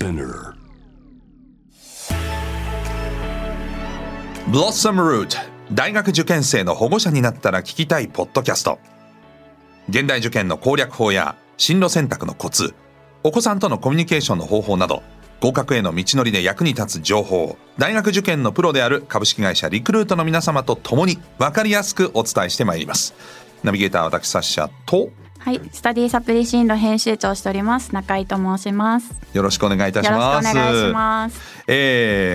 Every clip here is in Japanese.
Spinner Blossom Root 大学受験生の保護者になったら聞きたいポッドキャスト。現代受験の攻略法や進路選択のコツ、お子さんとのコミュニケーションの方法など、合格への道のりで役に立つ情報を大学受験のプロである株式会社リクルートの皆様と共に分かりやすくお伝えしてまいります。ナビゲーター私サッシャと、はい、スタディサプリ進路編集長をしております中井と申します。よろしくお願いいたします。よろしくお願いします、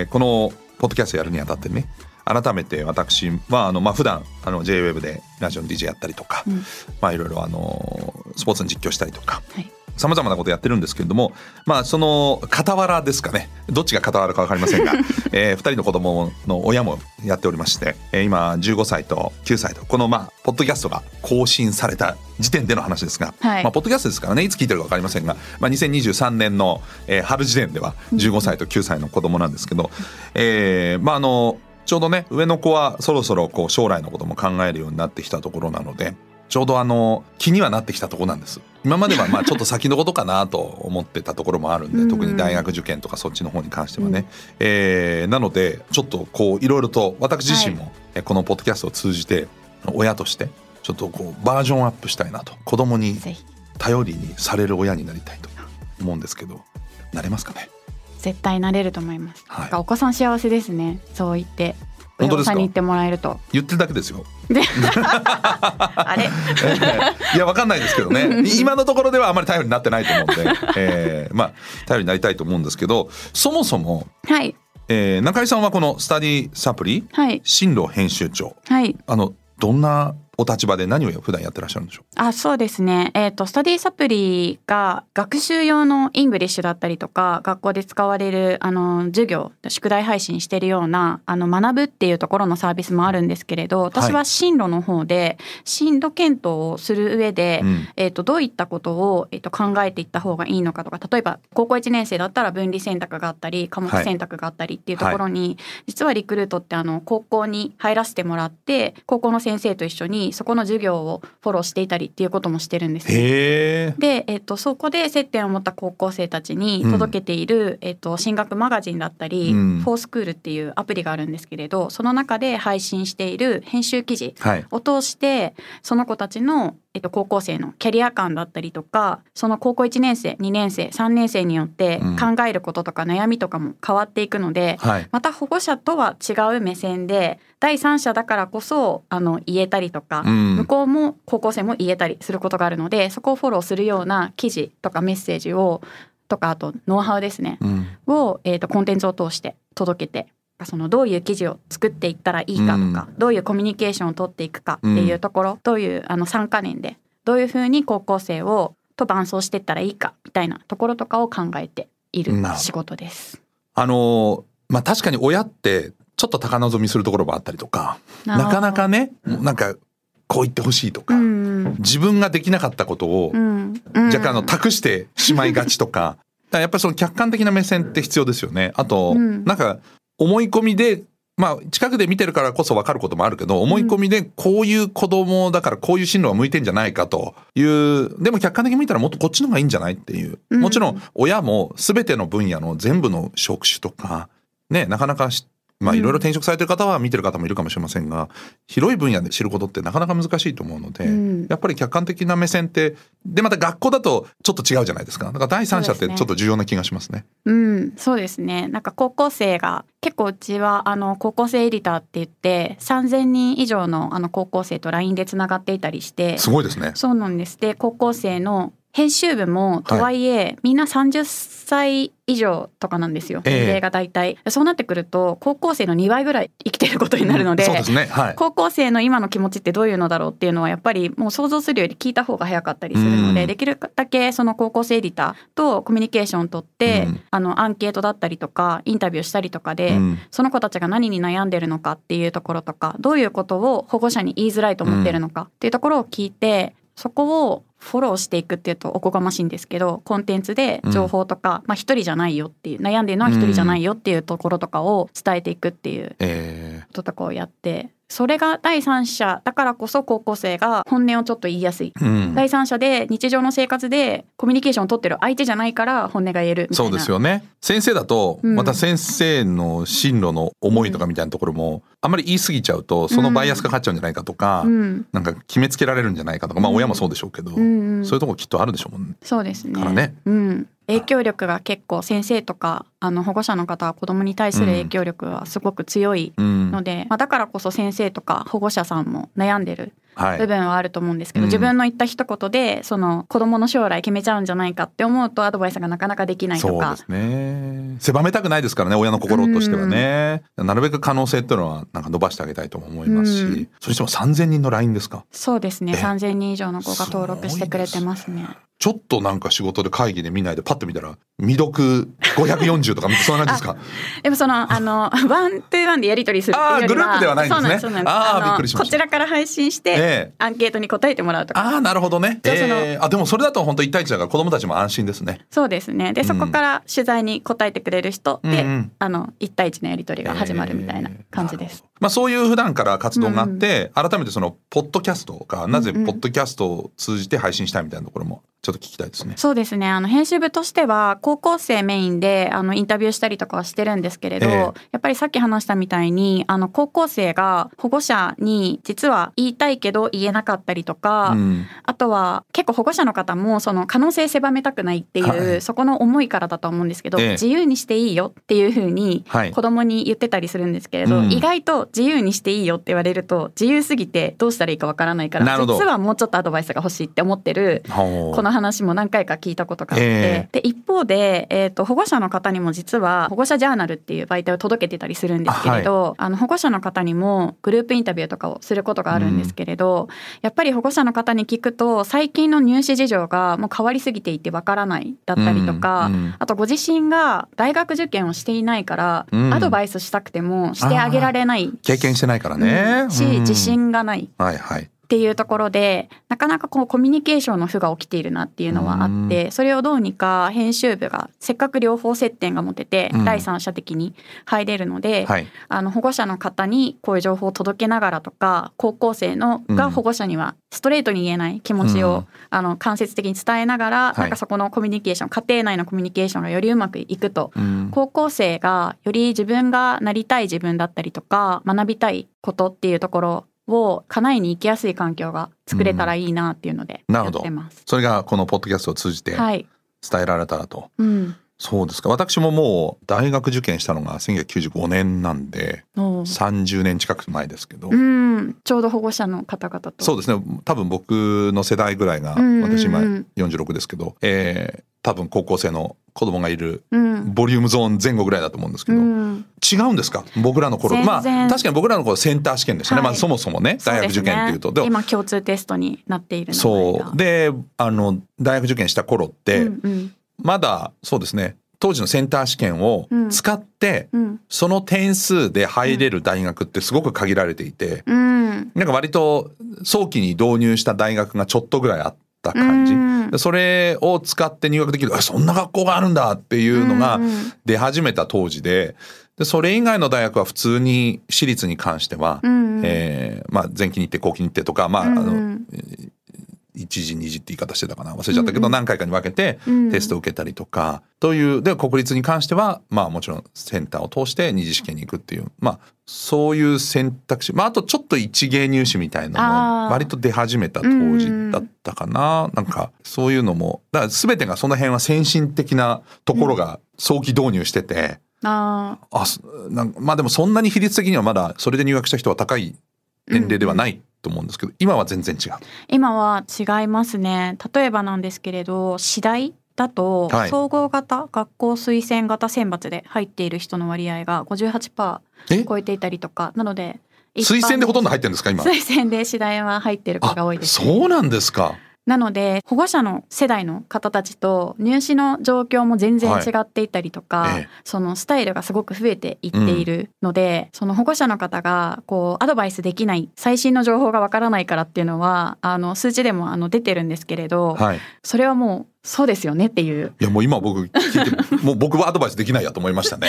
このポッドキャストやるにあたってね、改めて私は普段J-Wave でラジオの DJ やったりとか、いろいろスポーツの実況したりとか、はい、様々なことやってるんですけれども、その傍らですかね、どっちが傍らか分かりませんが2人の子供の親もやっておりまして、今15歳と9歳とこのポッドキャストが更新された時点での話ですが、はい、ポッドキャストですからね、いつ聞いてるか分かりませんが、2023年の、春時点では15歳と9歳の子供なんですけど、ちょうどね、上の子はそろそろこう将来のことも考えるようになってきたところなので、ちょうど気にはなってきたところなんです。今まではちょっと先のことかなと思ってたところもあるんで特に大学受験とかそっちの方に関してはね、なのでちょっとこういろいろと私自身もこのポッドキャストを通じて親としてちょっとこうバージョンアップしたいなと、子供に頼りにされる親になりたいと思うんですけど、なれますかね？絶対なれると思います、はい、お子さん幸せですね。そう言って親御さんに言ってもらえると。言ってるだけですよあれいや分かんないですけどね今のところではあまり頼りになってないと思うんで、頼りになりたいと思うんですけど、そもそも、はい中井さんはこのスタディサプリ、はい、進路編集長、はい、どんなお立場で何を普段やってらっしゃるんでしょう？そうですね、スタディサプリが学習用のイングリッシュだったりとか、学校で使われる授業宿題配信してるような学ぶっていうところのサービスもあるんですけれど、私は進路の方で進路検討をする上で、どういったことを、考えていった方がいいのかとか、例えば高校1年生だったら分離選択があったり科目選択があったりっていうところに、はいはい、実はリクルートって高校に入らせてもらって、高校の先生と一緒にそこの授業をフォローしていたりっていうこともしてるんです。で、そこで接点を持った高校生たちに届けている、進学マガジンだったり、For Schoolっていうアプリがあるんですけれど、その中で配信している編集記事を通して、はい、その子たちの高校生のキャリア感だったりとか、その高校1年生2年生3年生によって考えることとか悩みとかも変わっていくので、はい、また保護者とは違う目線で第三者だからこそ言えたりとか、向こうも高校生も言えたりすることがあるので、そこをフォローするような記事とかメッセージをとか、あとノウハウですね、を、コンテンツを通して届けて、どういう記事を作っていったらいいかとか、どういうコミュニケーションを取っていくかっていうところ、どういう3カ年でどういうふうに高校生をと伴走していったらいいかみたいなところとかを考えている仕事です。確かに親ってちょっと高望みするところもあったりとか、なかなかね、なんかこう言ってほしいとか、自分ができなかったことを若干託してしまいがちとかだからやっぱりその客観的な目線って必要ですよね。あと、なんか思い込みで、近くで見てるからこそ分かることもあるけど、思い込みでこういう子供だからこういう進路が向いてんじゃないかという、でも客観的に見たらもっとこっちの方がいいんじゃないっていう、もちろん親も全ての分野の全部の職種とかね、なかなかいろいろ転職されてる方は見てる方もいるかもしれませんが、広い分野で知ることってなかなか難しいと思うので、やっぱり客観的な目線って、でまた学校だとちょっと違うじゃないですか。だから第三者ってちょっと重要な気がしますね。そうですね。なんか高校生が結構、うちは高校生エディターって言って3000人以上の高校生と LINE でつながっていたりして、すごいですね。そうなんです。で高校生の編集部もとはいえ、みんな30歳以上とかなんですよ、年齢が大体。そうなってくると高校生の2倍ぐらい生きてることになるので、そうですね、はい、高校生の今の気持ちってどういうのだろうっていうのはやっぱりもう想像するより聞いた方が早かったりするので、できるだけその高校生エディターとコミュニケーションを取って、アンケートだったりとかインタビューしたりとかで、その子たちが何に悩んでるのかっていうところとか、どういうことを保護者に言いづらいと思ってるのかっていうところを聞いて、そこをフォローしていくっていうとおこがましいんですけど、コンテンツで情報とか、一人じゃないよっていう、悩んでるのは一人じゃないよっていうところとかを伝えていくっていうこととかをやって、それが第三者だからこそ高校生が本音をちょっと言いやすい、うん、第三者で日常の生活でコミュニケーションを取ってる相手じゃないから本音が言えるみたいな。そうですよね。先生だとまた先生の進路の思いとかみたいなところもあんまり言い過ぎちゃうとそのバイアスがかかっちゃうんじゃないかとか、うん、なんか決めつけられるんじゃないかとか、まあ親もそうでしょうけど、うんうん、そういうとこきっとあるでしょうもんね。そうですね。からね、うん、影響力が結構先生とか保護者の方は子どもに対する影響力はすごく強いので、うんまあ、だからこそ先生とか保護者さんも悩んでる部分はあると思うんですけど、はいうん、自分の言った一言でその子どもの将来決めちゃうんじゃないかって思うとアドバイスがなかなかできないとか。そうですね。狭めたくないですからね親の心としてはね、うん、なるべく可能性っていうのはなんか伸ばしてあげたいと思いますし、うん、それしても3000人の LINE ですか。そうですね。3000人以上の子が登録してくれてますね。ちょっとなんか仕事で会議で見ないでパッと見たら未読540とかそんな感じですか。でもそのワントゥーワンでやり取りするよりはグループではないんですね。そうなんです、そうなんです。びっくりしました。こちらから配信して、アンケートに答えてもらうとか。ああなるほどね。でもそれだと本当1対1だから子どもたちも安心ですね。そうですね。でそこから取材に答えてくれる人で、うん、1対1のやり取りが始まるみたいな感じです。まあ、そういう普段から活動があって、うん、改めてそのポッドキャストがなぜポッドキャストを通じて配信したいみたいなところもちょっと聞きたいですね。そうですね。編集部としては高校生メインでインタビューしたりとかはしてるんですけれど、やっぱりさっき話したみたいに高校生が保護者に実は言いたいけど言えなかったりとか、うん、あとは結構保護者の方もその可能性狭めたくないっていう、はい、そこの思いからだと思うんですけど、自由にしていいよっていうふうに子供に言ってたりするんですけれど、はい、意外と自由にしていいよって言われると自由すぎてどうしたらいいかわからないから、実はもうちょっとアドバイスが欲しいって思ってるこの話も何回か聞いたことがあって、で一方で、保護者の方にも実は保護者ジャーナルっていう媒体を届けてたりするんですけれど、はい、保護者の方にもグループインタビューとかをすることがあるんですけれど、うん、やっぱり保護者の方に聞くと最近の入試事情がもう変わりすぎていてわからないだったりとか、うんうん、あとご自身が大学受験をしていないから、うん、アドバイスしたくてもしてあげられない経験してないからね、うん、自信がない、はいはいっていうところでなかなかこうコミュニケーションの負が起きているなっていうのはあって、それをどうにか編集部がせっかく両方接点が持てて第三者的に入れるので、はい、保護者の方にこういう情報を届けながらとか、高校生のが保護者にはストレートに言えない気持ちを、うん、間接的に伝えながら、はい、なんかそこのコミュニケーション、家庭内のコミュニケーションがよりうまくいくと、うん、高校生がより自分がなりたい自分だったりとか学びたいことっていうところを叶えに行きやすい環境が作れたらいいなっていうのでやってます、うん、なるほど。それがこのポッドキャストを通じて伝えられたらと、はいうん、そうですか。私ももう大学受験したのが1995年なんで30年近く前ですけど、うん、ちょうど保護者の方々と。そうですね。多分僕の世代ぐらいが、私今46ですけど、多分高校生の子供がいるボリュームゾーン前後ぐらいだと思うんですけど、うん、違うんですか僕らの頃。まあ確かに僕らの頃センター試験でしたね、はい、まあ、そもそもね大学受験っていうと、で今共通テストになっているのそうで、大学受験した頃って、うんうん、まだそうですね、当時のセンター試験を使って、うん、その点数で入れる大学ってすごく限られていて、うん、なんか割と早期に導入した大学がちょっとぐらいあって感じ、それを使って入学できる、そんな学校があるんだっていうのが出始めた当時で、でそれ以外の大学は普通に私立に関しては、まあ、前期日程後期日程とか、まあ1時2時って言い方してたかな忘れちゃったけど、何回かに分けてテストを受けたりとかというで、国立に関してはまあもちろんセンターを通して二次試験に行くっていう、まあそういう選択肢、まああとちょっと一芸入試みたいなのも割と出始めた当時だったかな。なんかそういうのもだから全てがその辺は先進的なところが早期導入してて、まあでもそんなに比率的にはまだそれで入学した人は高い年齢ではないと思うんですけど、今は全然違う。今は違いますね。例えばなんですけれど、次第だと総合型、はい、学校推薦型選抜で入っている人の割合が 58% 超えていたりとか、なので推薦でほとんど入ってるんですか今。推薦で次第は入ってる子が多いです、ね、そうなんですか。なので保護者の世代の方たちと入試の状況も全然違っていたりとか、はいそのスタイルがすごく増えていっているので、その保護者の方がこうアドバイスできない、最新の情報がわからないからっていうのは数値でも出てるんですけれど、はい、それはもうそうですよねっていう。いやもう今僕聞いてもう僕はアドバイスできないやと思いましたね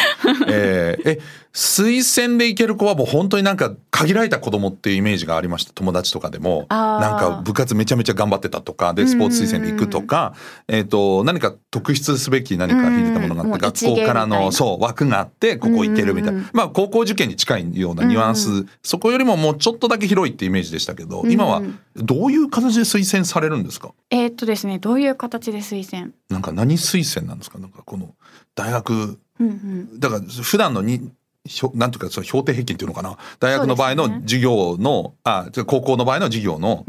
推薦でいける子はもう本当になんか限られた子供っていうイメージがありました。友達とかでもなんか部活めちゃめちゃ頑張ってたとかでスポーツ推薦で行くとか、何か特筆すべき何か引いたものがあって学校からのそう枠があってここ行けるみたいな、まあ高校受験に近いようなニュアンス、そこよりももうちょっとだけ広いってイメージでしたけど、今はどういう形で推薦されるんですか？ですね、どういう形で推薦なんか何推薦なんですか？なんかこの大学、だから普段のなんとかその評定平均っていうのかな、大学の場合の授業の、高校の場合の授業の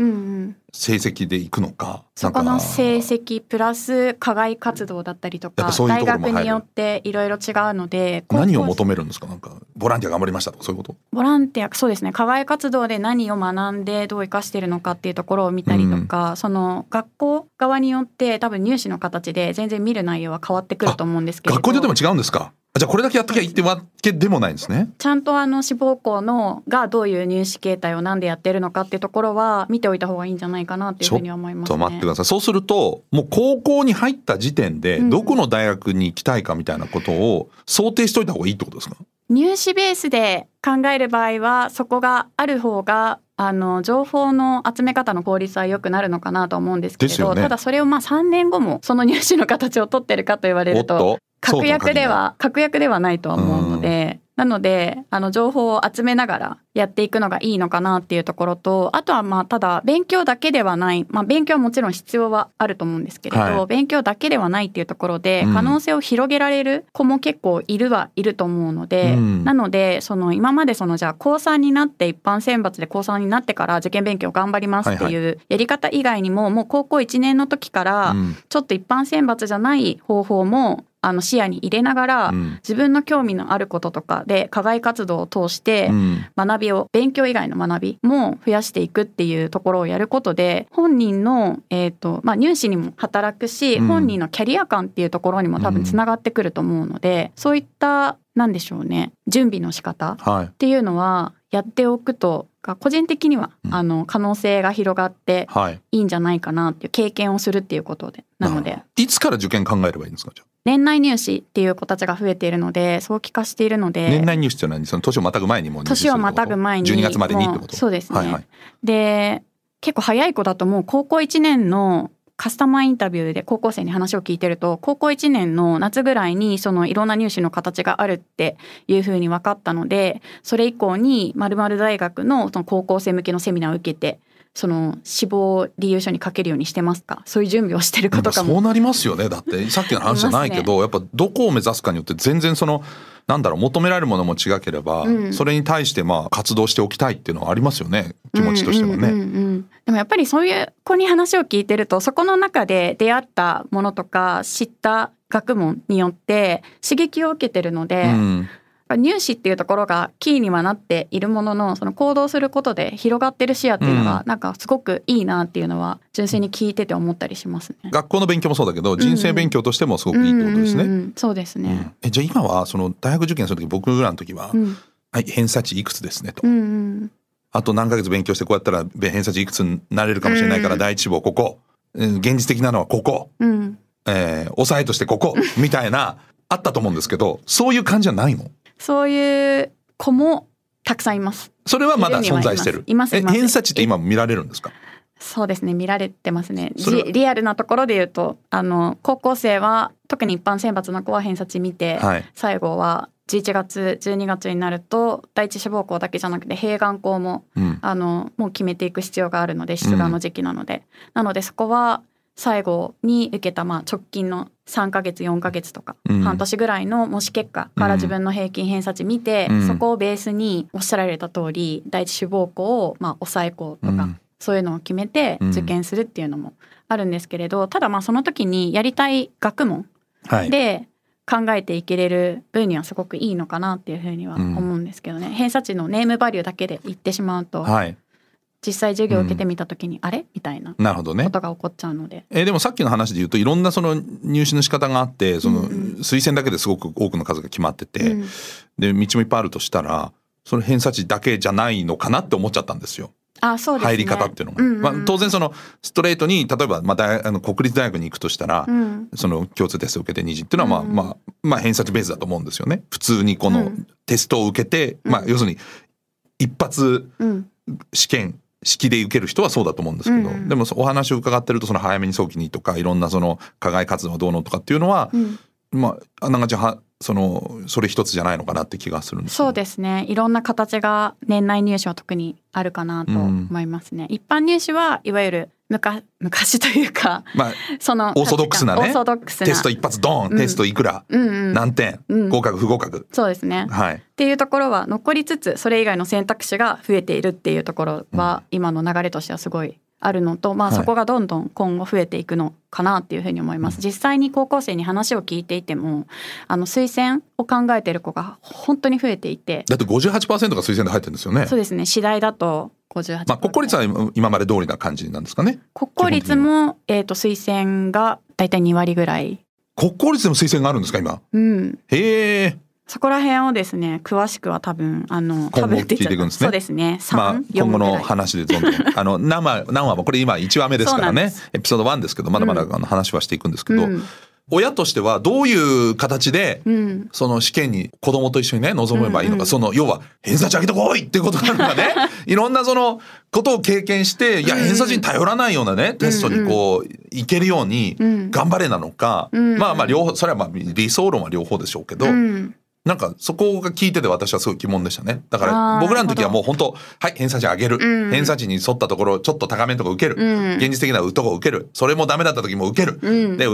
成績でいくのか、そこの成績プラス課外活動だったりとか、大学によっていろいろ違うので。何を求めるんですか？なんかボランティア頑張りましたとかそういうこと？ボランティア、そうですね、課外活動で何を学んでどう生かしてるのかっていうところを見たりとか、その学校側によって多分入試の形で全然見る内容は変わってくると思うんですけど。学校によっても違うんですか？じゃあこれだけやっときゃいいってわけでもないんですね。ちゃんと志望校のがどういう入試形態をなんでやってるのかっていうところは見ておいた方がいいんじゃないかなっていうふうには思いますね。ちょっと待ってください。そうするともう高校に入った時点でどこの大学に行きたいかみたいなことを想定しておいた方がいいってことですか？入試ベースで考える場合はそこがある方が情報の集め方の効率は良くなるのかなと思うんですけど、ただそれをまあ3年後もその入試の形を取ってるかと言われると確約ではないとは思うので、なので情報を集めながらやっていくのがいいのかなっていうところと、あとはまあただ勉強だけではない、勉強はもちろん必要はあると思うんですけれど、勉強だけではないっていうところで可能性を広げられる子も結構いると思うので、なのでその今までじゃあ高3になって一般選抜で高3になってから受験勉強頑張りますっていうやり方以外にも、もう高校1年の時からちょっと一般選抜じゃない方法も視野に入れながら、自分の興味のあることとかで課外活動を通して勉強以外の学びも増やしていくっていうところをやることで、本人の、入試にも働くし、本人のキャリア感っていうところにも多分つながってくると思うので、そういったなんでしょうね、準備の仕方っていうのはやっておくと、個人的には可能性が広がっていいんじゃないかなっていう、経験をするっていうことで。なのでいつから受験考えればいいんですか？じゃあ年内入試っていう子たちが増えているので、早期化しているので。年内入試っていうのはその年をまたぐ前にもう入試するってこと？年をまたぐ前に12月までにってこと？そうですね、で結構早い子だともう高校1年のカスタマーインタビューで高校生に話を聞いてると、高校1年の夏ぐらいにいろんな入試の形があるっていうふうに分かったので、それ以降に〇〇大学の高校生向けのセミナーを受けて志望理由書に書けるようにしてますか、そういう準備をしてることかも。そうなりますよね。だってさっきの話じゃないけど、やっぱどこを目指すかによって全然求められるものも違ければ、それに対して活動しておきたいっていうのはありますよね、気持ちとしてはね。でもやっぱりそういう子に話を聞いてると、そこの中で出会ったものとか知った学問によって刺激を受けてるので、入試っていうところがキーにはなっているものの、行動することで広がってる視野っていうのがなんかすごくいいなっていうのは純粋に聞いてて思ったりしますね。学校の勉強もそうだけど、人生勉強としてもすごくいいってことですね。そうですね、じゃあ今は大学受験する時、僕らの時は、偏差値いくつですねと、あと何ヶ月勉強してこうやったら偏差値いくつになれるかもしれないから、第一志望ここ、現実的なのはここ、抑えとしてここみたいなあったと思うんですけど、そういう感じじゃないの？そういう子もたくさんいます。それはまだ存在してる？います。偏差値って今見られるんですか？そうですね、見られてますね。リアルなところで言うと、高校生は特に一般選抜の子は偏差値見て、最後は11月12月になると第一志望校だけじゃなくて併願校も、もう決めていく必要があるので、出願の時期なので、そこは最後に受けた直近の3ヶ月4ヶ月とか半年ぐらいの模試結果から自分の平均偏差値見て、そこをベースにおっしゃられた通り第一志望校を抑え校とか、そういうのを決めて受験するっていうのもあるんですけれど、ただその時にやりたい学問で考えていけれる分にはすごくいいのかなっていうふうには思うんですけどね。偏差値のネームバリューだけで言ってしまうと、実際授業を受けてみたときに、あれみたいなことが起こっちゃうので、でもさっきの話で言うと、いろんな入試の仕方があって、推薦だけですごく多くの数が決まってて、で道もいっぱいあるとしたら、その偏差値だけじゃないのかなって思っちゃったんですよ。入り方っていうのも、ね、まあ、当然そのストレートに例えばまあ国立大学に行くとしたら、うん、その共通テストを受けて2次っていうのはまあ偏差値ベースだと思うんですよね。普通にこのテストを受けて、うん、まあ、要するに一発試験式で受ける人はそうだと思うんですけど、うん、でもお話を伺ってるとその早めに早期にとかいろんなその課外活動はどうのとかっていうのは、うん、まあなんかじゃあそれ一つじゃないのかなって気がするんです。そうですね、いろんな形が年内入試は特にあるかなと思いますね、うん、一般入試はいわゆる昔というか、まあ、そのオーソドックスなね、テスト一発ドーン、うん、テストいくら、うんうん、何点、うん、合格不合格、そうですね、はい、っていうところは残りつつそれ以外の選択肢が増えているっていうところは、うん、今の流れとしてはすごいあるのと、まあ、そこがどんどん今後増えていくのかなっていうふうに思います、はい、実際に高校生に話を聞いていても推薦を考えてる子が本当に増えていて、だって 58% が推薦で入ってるんですよね。そうですね、次第だと 58%、まあ、国公立は今まで通りな感じなんですかね。国公立も、推薦がだいたい2割ぐらい。国公立でも推薦があるんですか今、うん、へー、そこら辺をですね詳しくは多分今後聞いていくんですね。そうですね、3、まあ、今後の話でどんどん何話もこれ今1話目ですからね、エピソード1ですけどまだまだ話はしていくんですけど、うん、親としてはどういう形で、うん、その試験に子供と一緒にね臨めばいいのか、うんうん、その要は偏差値上げてこいっていうことなのかねいろんなそのことを経験していや偏差値に頼らないようなねテストにこういけるように頑張れなのか、うん、まあまあ両方それはまあ理想論は両方でしょうけど、うんなんかそこが聞いてて私はすごい疑問でしたね。だから僕らの時はもう本当はい偏差値上げる、うん、偏差値に沿ったところちょっと高めのところ受ける、うん、現実的なところ受ける、それもダメだった時も受ける、うん、で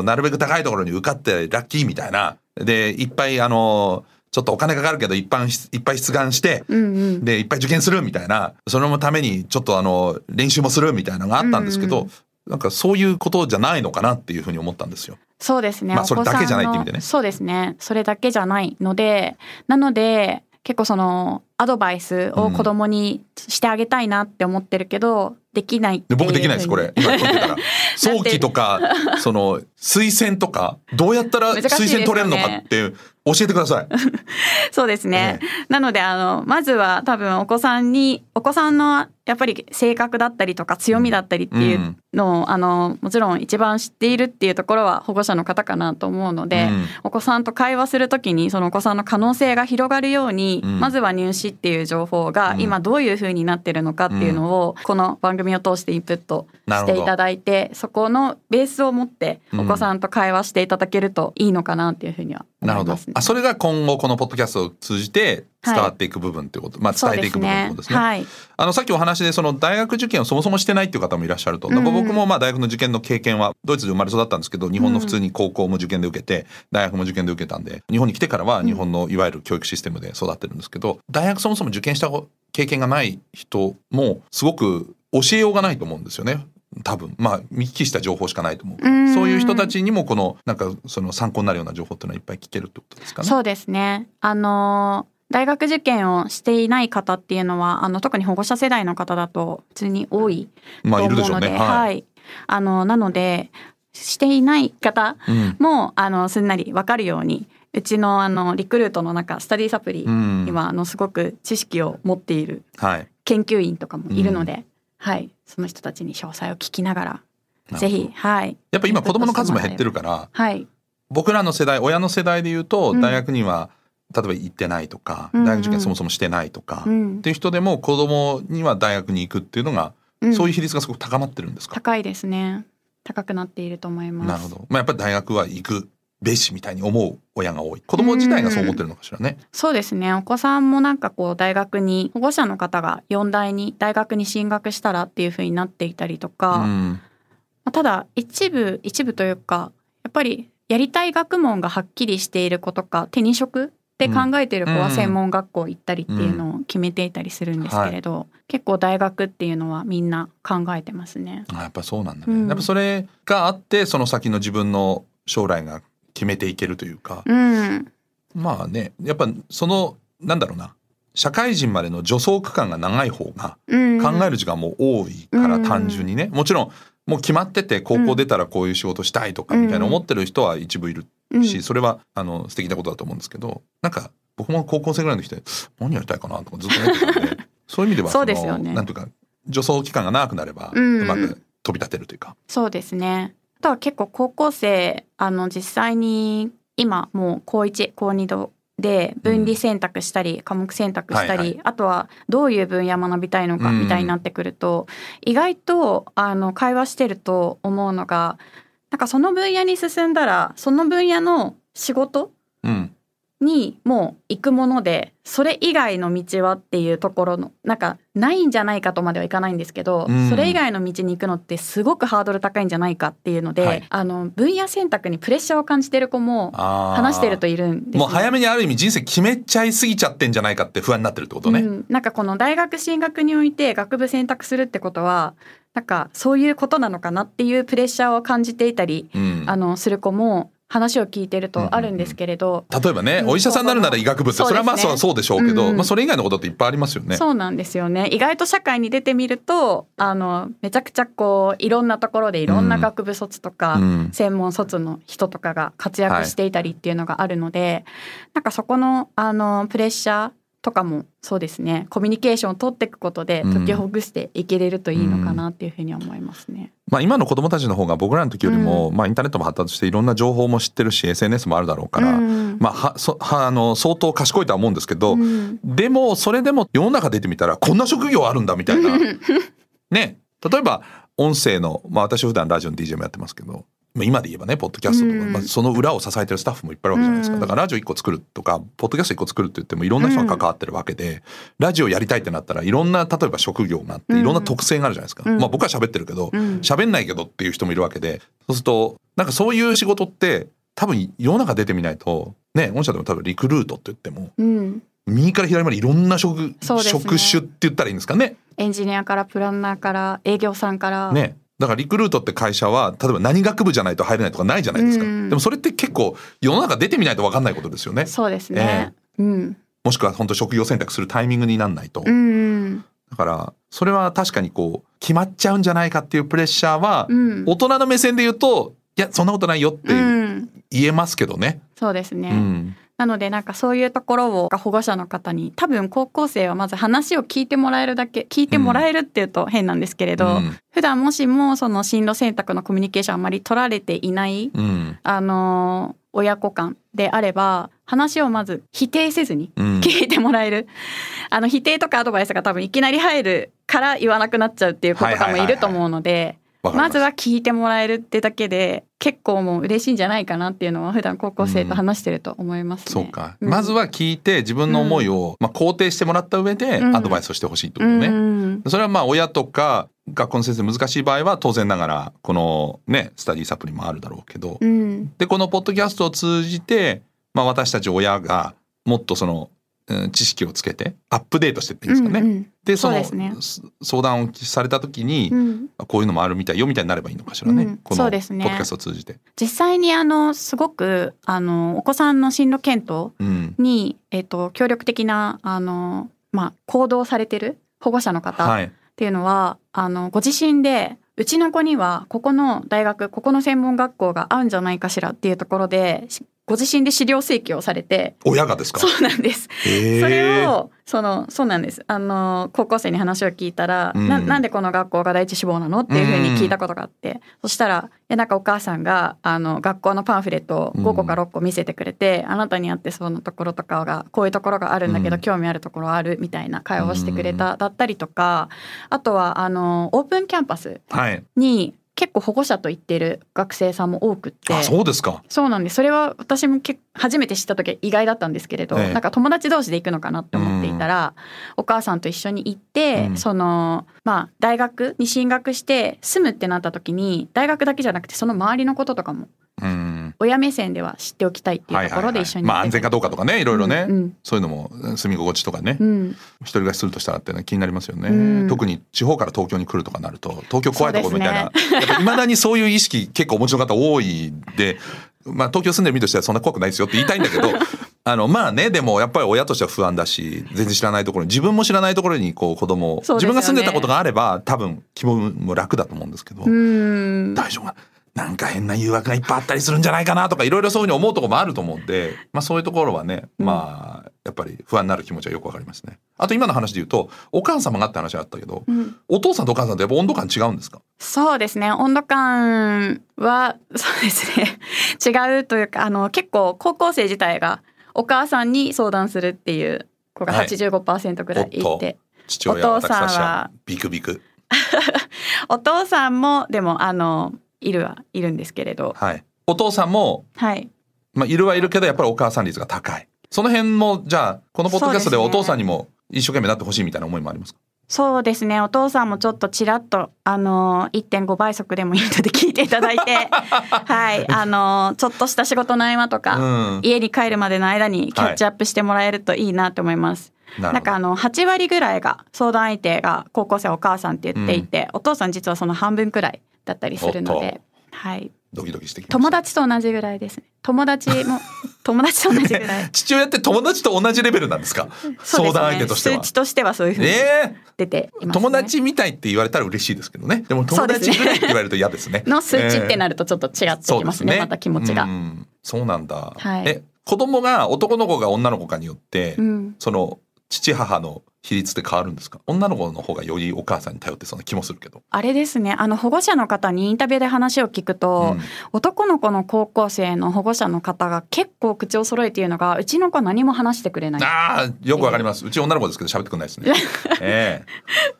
なるべく高いところに受かってラッキーみたいなでいっぱいちょっとお金かかるけどいっぱい出願して、うんうん、でいっぱい受験するみたいなそのためにちょっと練習もするみたいなのがあったんですけど、うんうん、なんかそういうことじゃないのかなっていうふうに思ったんですよ。そうですね、まあ、それだけじゃないって意味でね。そうですね、それだけじゃないので結構そのアドバイスを子供にしてあげたいなって思ってるけど、うん、できないっていう。僕できないですこれ今言ってたら早期とかその推薦とかどうやったら推薦取れるのかって教えてくださいそうですね、なのでまずは多分お子さんのやっぱり性格だったりとか強みだったりっていうのを、うん、もちろん一番知っているっていうところは保護者の方かなと思うので、うん、お子さんと会話するときにそのお子さんの可能性が広がるように、うん、まずは入試っていう情報が今どういう風になってるのかっていうのをこの番組を通してインプットしていただいて、そこのベースを持ってお子さんと会話していただけるといいのかなっていう風には思いますね。なるほど、それが今後このポッドキャストを通じて伝わっていく部分ということ、はい、まあ、伝えていく部分ということですね。はい、さっきお話でその大学受験をそもそもしてないっていう方もいらっしゃると、うん、僕もまあ大学の受験の経験はドイツで生まれ育ったんですけど日本の普通に高校も受験で受けて大学も受験で受けたんで日本に来てからは日本のいわゆる教育システムで育ってるんですけど、大学そもそも受験した経験がない人もすごく教えようがないと思うんですよね多分、まあ、見聞きした情報しかないと思う。そういう人たちにもなんかその参考になるような情報っていうのはいっぱい聞けるってことですかね。そうですね、大学受験をしていない方っていうのは特に保護者世代の方だと普通に多いと思うので、まあ、いるでしょうね、はいはい、なのでしていない方も、うん、すんなり分かるようにうちのリクルートの中スタディサプリにはすごく知識を持っている研究員とかもいるので、はいはい、その人たちに詳細を聞きながらぜひ、はい、やっぱ今子どもの数も減ってるから、はい、僕らの世代親の世代でいうと大学には、例えば行ってないとか、うん、大学受験そもそもしてないとか、うん、っていう人でも子どもには大学に行くっていうのが、うん、そういう比率がすごく高まってるんですか。高いですね、高くなっていると思います。なるほど、まあ、やっぱり大学は行くべしみたいに思う親が多い。子ども自体がそう思ってるのかしらね、うん、そうですね。お子さんもなんか大学に保護者の方が4代に大学に進学したらっていう風になっていたりとか、うんまあ、ただ一部というかやっぱりやりたい学問がはっきりしている子とか手に職って考えてる子は専門学校行ったりっていうのを決めていたりするんですけれど、うんうんはい、結構大学っていうのはみんな考えてますね。あやっぱそうなんだね、うん、やっぱそれがあってその先の自分の将来が決めていけるというか、うん、まあねやっぱそのなんだろうな社会人までの助走区間が長い方が考える時間も多いから、うん、単純にねもちろんもう決まってて高校出たらこういう仕事したいとかみたいな思ってる人は一部いるし、うん、それは素敵なことだと思うんですけどなんか僕も高校生ぐらいの時って何やりたいかなとかずっと思ってたのでそういう意味ではそうですよね。なんていうか助走期間が長くなればうまく飛び立てるというか、うんうん、そうですね。あとは結構高校生実際に今もう高1高2度で分離選択したり、うん、科目選択したり、はいはい、あとはどういう分野学びたいのかみたいになってくると、うん、意外と会話してると思うのがなんかその分野に進んだらその分野の仕事にもう行くもので、それ以外の道はっていうところのなんかないんじゃないかとまではいかないんですけど、うん、それ以外の道に行くのってすごくハードル高いんじゃないかっていうので、はい、分野選択にプレッシャーを感じてる子も話してるといるんですね。もう早めにある意味人生決めちゃいすぎちゃってんじゃないかって不安になってるってことね、うん、なんかこの大学進学において学部選択するってことはなんかそういうことなのかなっていうプレッシャーを感じていたり、うん、する子も話を聞いてるとあるんですけれど、うんうん、例えばね、お医者さんになるなら医学部って、それはまあそうでしょうけど、うんうん、まあ、それ以外のことっていっぱいありますよね。そうなんですよね。意外と社会に出てみるとめちゃくちゃこういろんなところでいろんな学部卒とか、うん、専門卒の人とかが活躍していたりっていうのがあるので、はい、なんかそこの、プレッシャーとかもそうですね、コミュニケーションを取っていくことで解きほぐしていけれるといいのかなっていうふうに思いますね、うん、まあ、今の子どもたちの方が僕らの時よりも、うん、まあ、インターネットも発達していろんな情報も知ってるし SNS もあるだろうから、うん、まあ、相当賢いとは思うんですけど、うん、でもそれでも世の中出てみたらこんな職業あるんだみたいなね、例えば音声の、まあ、私普段ラジオの DJ もやってますけど、今で言えばねポッドキャストとか、うん、まあ、その裏を支えてるスタッフもいっぱいあるわけじゃないですか。だからラジオ1個作るとかポッドキャスト1個作るって言ってもいろんな人が関わってるわけで、うん、ラジオやりたいってなったらいろんな例えば職業があっていろんな特性があるじゃないですか、うん、まあ、僕は喋ってるけど喋んないけどっていう人もいるわけで、そうするとなんかそういう仕事って多分世の中出てみないとね、御社でも多分リクルートって言っても、うん、右から左までいろんな職種って言ったらいいんですかね。エンジニアからプランナーから営業さんからね。だからリクルートって会社は例えば何学部じゃないと入れないとかないじゃないですか、うん、でもそれって結構世の中出てみないと分かんないことですよね。そうですね、うん、もしくは本当職業選択するタイミングになんないと、うん、だからそれは確かにこう決まっちゃうんじゃないかっていうプレッシャーは大人の目線で言うと、いやそんなことないよって言えますけどね、うん、そうですね、うん、なのでなんかそういうところを保護者の方に多分高校生はまず話を聞いてもらえるだけ、聞いてもらえるっていうと変なんですけれど、うん、普段もしもその進路選択のコミュニケーションあまり取られていない、うん、親子間であれば話をまず否定せずに聞いてもらえる、うん、否定とかアドバイスが多分いきなり入るから言わなくなっちゃうっていう子とかもいると思うので、はいはいはいはい、まずは聞いてもらえるってだけで結構もう嬉しいんじゃないかなっていうのは普段高校生と話してると思いますね、うん、そうか、うん、まずは聞いて自分の思いを、うん、まあ、肯定してもらった上でアドバイスをしてほしいってことね、うん、それはまあ親とか学校の先生難しい場合は当然ながらこのねスタディサプリもあるだろうけど、うん、でこのポッドキャストを通じて、まあ、私たち親がもっとその知識をつけてアップデートしてっていうんですかね、うんうん、でそのそうですね、相談をされた時に、うん、こういうのもあるみたいよみたいになればいいのかしらね、うん、このポッドキャストを通じて、ね、実際にすごくお子さんの進路検討に、うん、協力的なまあ、行動されてる保護者の方っていうのは、はい、ご自身でうちの子にはここの大学ここの専門学校が合うんじゃないかしらっていうところでご自身で資料請求をされて。親がですか？そうなんです、それをそうなんです、高校生に話を聞いたら、うん、なんでこの学校が第一志望なのっていうふうに聞いたことがあって、うん、そしたらなんかお母さんが学校のパンフレットを5個か6個見せてくれて、うん、あなたに合ってそうなところとかがこういうところがあるんだけど、うん、興味あるところあるみたいな会話をしてくれただったりとか、あとはオープンキャンパスに、はい、結構保護者と言っている学生さんも多くって。あ、そうですか。そうなんです。それは私も初めて知った時は意外だったんですけれど、なんか友達同士で行くのかなって思っていたら、お母さんと一緒に行って、うん、まあ、大学に進学して住むってなった時に大学だけじゃなくてその周りのこととかも、うん、親目線では知っておきたいっていうところで一緒に、はいはいはい、まあ、安全かどうかとかね、いろいろね、うんうん、そういうのも住み心地とかね、うん、一人暮らしするとしたらって、ね、気になりますよね、うん、特に地方から東京に来るとかなると東京怖いところみたいな、ね、やっぱ未だにそういう意識結構お持ちの方多いで、まあ、東京住んでる身としてはそんな怖くないですよって言いたいんだけどまあね、でもやっぱり親としては不安だし、全然知らないところに、自分も知らないところにこう子供を、ね、自分が住んでたことがあれば多分気分も楽だと思うんですけど、大丈夫かな、なんか変な誘惑がいっぱいあったりするんじゃないかなとかいろいろそういうふうに思うところもあると思うんで、まあ、そういうところはね、まあ、やっぱり不安になる気持ちはよくわかりますね。あと今の話で言うとお母様がって話あったけど、うん、お父さんとお母さんってやっぱ温度感違うんですか？そうですね、温度感はそうですね違うというか、結構高校生自体がお母さんに相談するっていう子が 85% くらいいて、はい、父親はたくさんビクビクお父さんもでもいるんですけれど、はい、お父さんも、はいいるはいるけどやっぱりお母さん率が高い。その辺もじゃあこのポッドキャストではお父さんにも一生懸命なってほしいみたいな思いもありますか？そうですね、お父さんもちょっとちらっと1.5 倍速でもいいので聞いていただいてはいちょっとした仕事の合間とか、うん、家に帰るまでの間にキャッチアップしてもらえるといいなと思います、はい、なんか8割ぐらいが相談相手が高校生お母さんって言っていて、うん、お父さん実はその半分くらいだったりするので、はい、ドキドキしてきました。友達と同じぐらいですね。友達と同じぐらい父親って友達と同じレベルなんですか？そうですね、相談相手としては数値としてはそういうふうに出ていますね。友達みたいって言われたら嬉しいですけどね。でも友達ぐらいって言われると嫌ですねの数値ってなるとちょっと違ってきますね、また気持ちが。うんそうなんだ、はい、子供が男の子が女の子かによって、うん、その父母の比率って変わるんですか？女の子の方がよりお母さんに頼ってそうな気もするけど。あれですね、保護者の方にインタビューで話を聞くと、うん、男の子の高校生の保護者の方が結構口を揃えて言うのが、うちの子何も話してくれない。あーよくわかります、うち女の子ですけど喋ってくれないですね、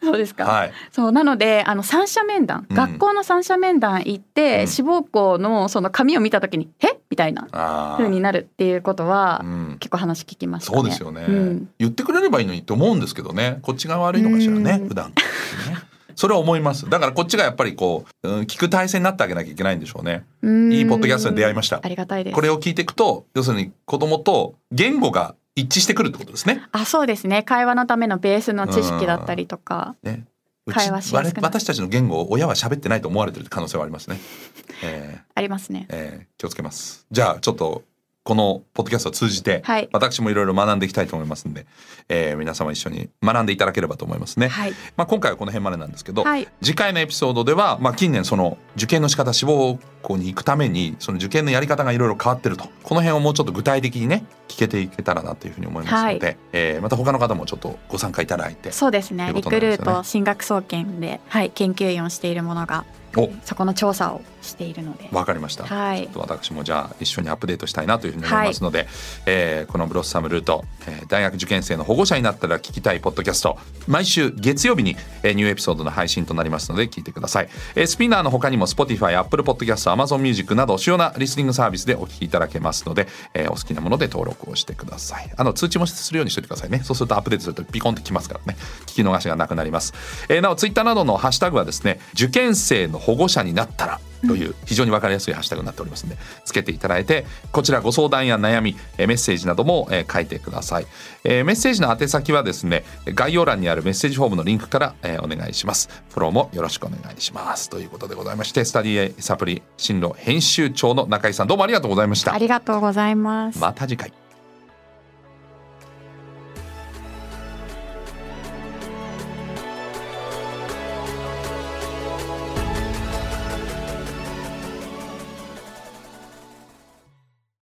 そうですか、はい、そうなので三者面談、うん、学校の三者面談行って、うん、志望校のその紙を見た時にえみたいな風になるっていうことは、うん、結構話聞きましたね。そうですよね、うん、言ってくれればいいのにと思うんですけどね、こっちが悪いのかしらね普段からねそれは思います。だからこっちがやっぱりこう、聞く体制になってあげなきゃいけないんでしょうね。いいポッドキャストに出会いました。ありがたいです。これを聞いていくと要するに子供と言語が一致してくるってことですね。あそうですね、会話のためのベースの知識だったりとか、ね、会話しやすくなる。私たちの言語を親は喋ってないと思われてる可能性はありますね、ありますね、気をつけます。じゃあちょっとこのポッドキャストを通じて、はい、私もいろいろ学んでいきたいと思いますので、皆様一緒に学んでいただければと思いますね、はい今回はこの辺までなんですけど、はい、次回のエピソードでは、近年その受験の仕方、志望校に行くためにその受験のやり方がいろいろ変わってると、この辺をもうちょっと具体的にね聞けていけたらなというふうに思いますので、はいまた他の方もちょっとご参加いただいて。そうですね、リクルート進学総研で、はい、研究員をしているものがそこの調査をしているので。わかりました、はい、ちょっと私もじゃあ一緒にアップデートしたいなというふうに思いますので、はいこのブロッサムルート、大学受験生の保護者になったら聞きたいポッドキャスト、毎週月曜日に、ニューエピソードの配信となりますので聞いてください、スピナーの他にも Spotify、Apple Podcast、Amazon Music など主要なリスニングサービスでお聞きいただけますので、お好きなもので登録をしてください。通知もするようにしておいてくださいね。そうするとアップデートするとピコンってきますからね、聞き逃しがなくなります、なお Twitter などのハッシュタグはですね、受験生の保護者になったらという非常に分かりやすいハッシュタグになっておりますのでつけていただいて、こちらご相談や悩み、メッセージなども書いてください。メッセージの宛先はですね、概要欄にあるメッセージフォームのリンクからお願いします。フォローもよろしくお願いしますということでございまして、スタディサプリ進路編集長の中井さん、どうもありがとうございました。ありがとうございます。また次回。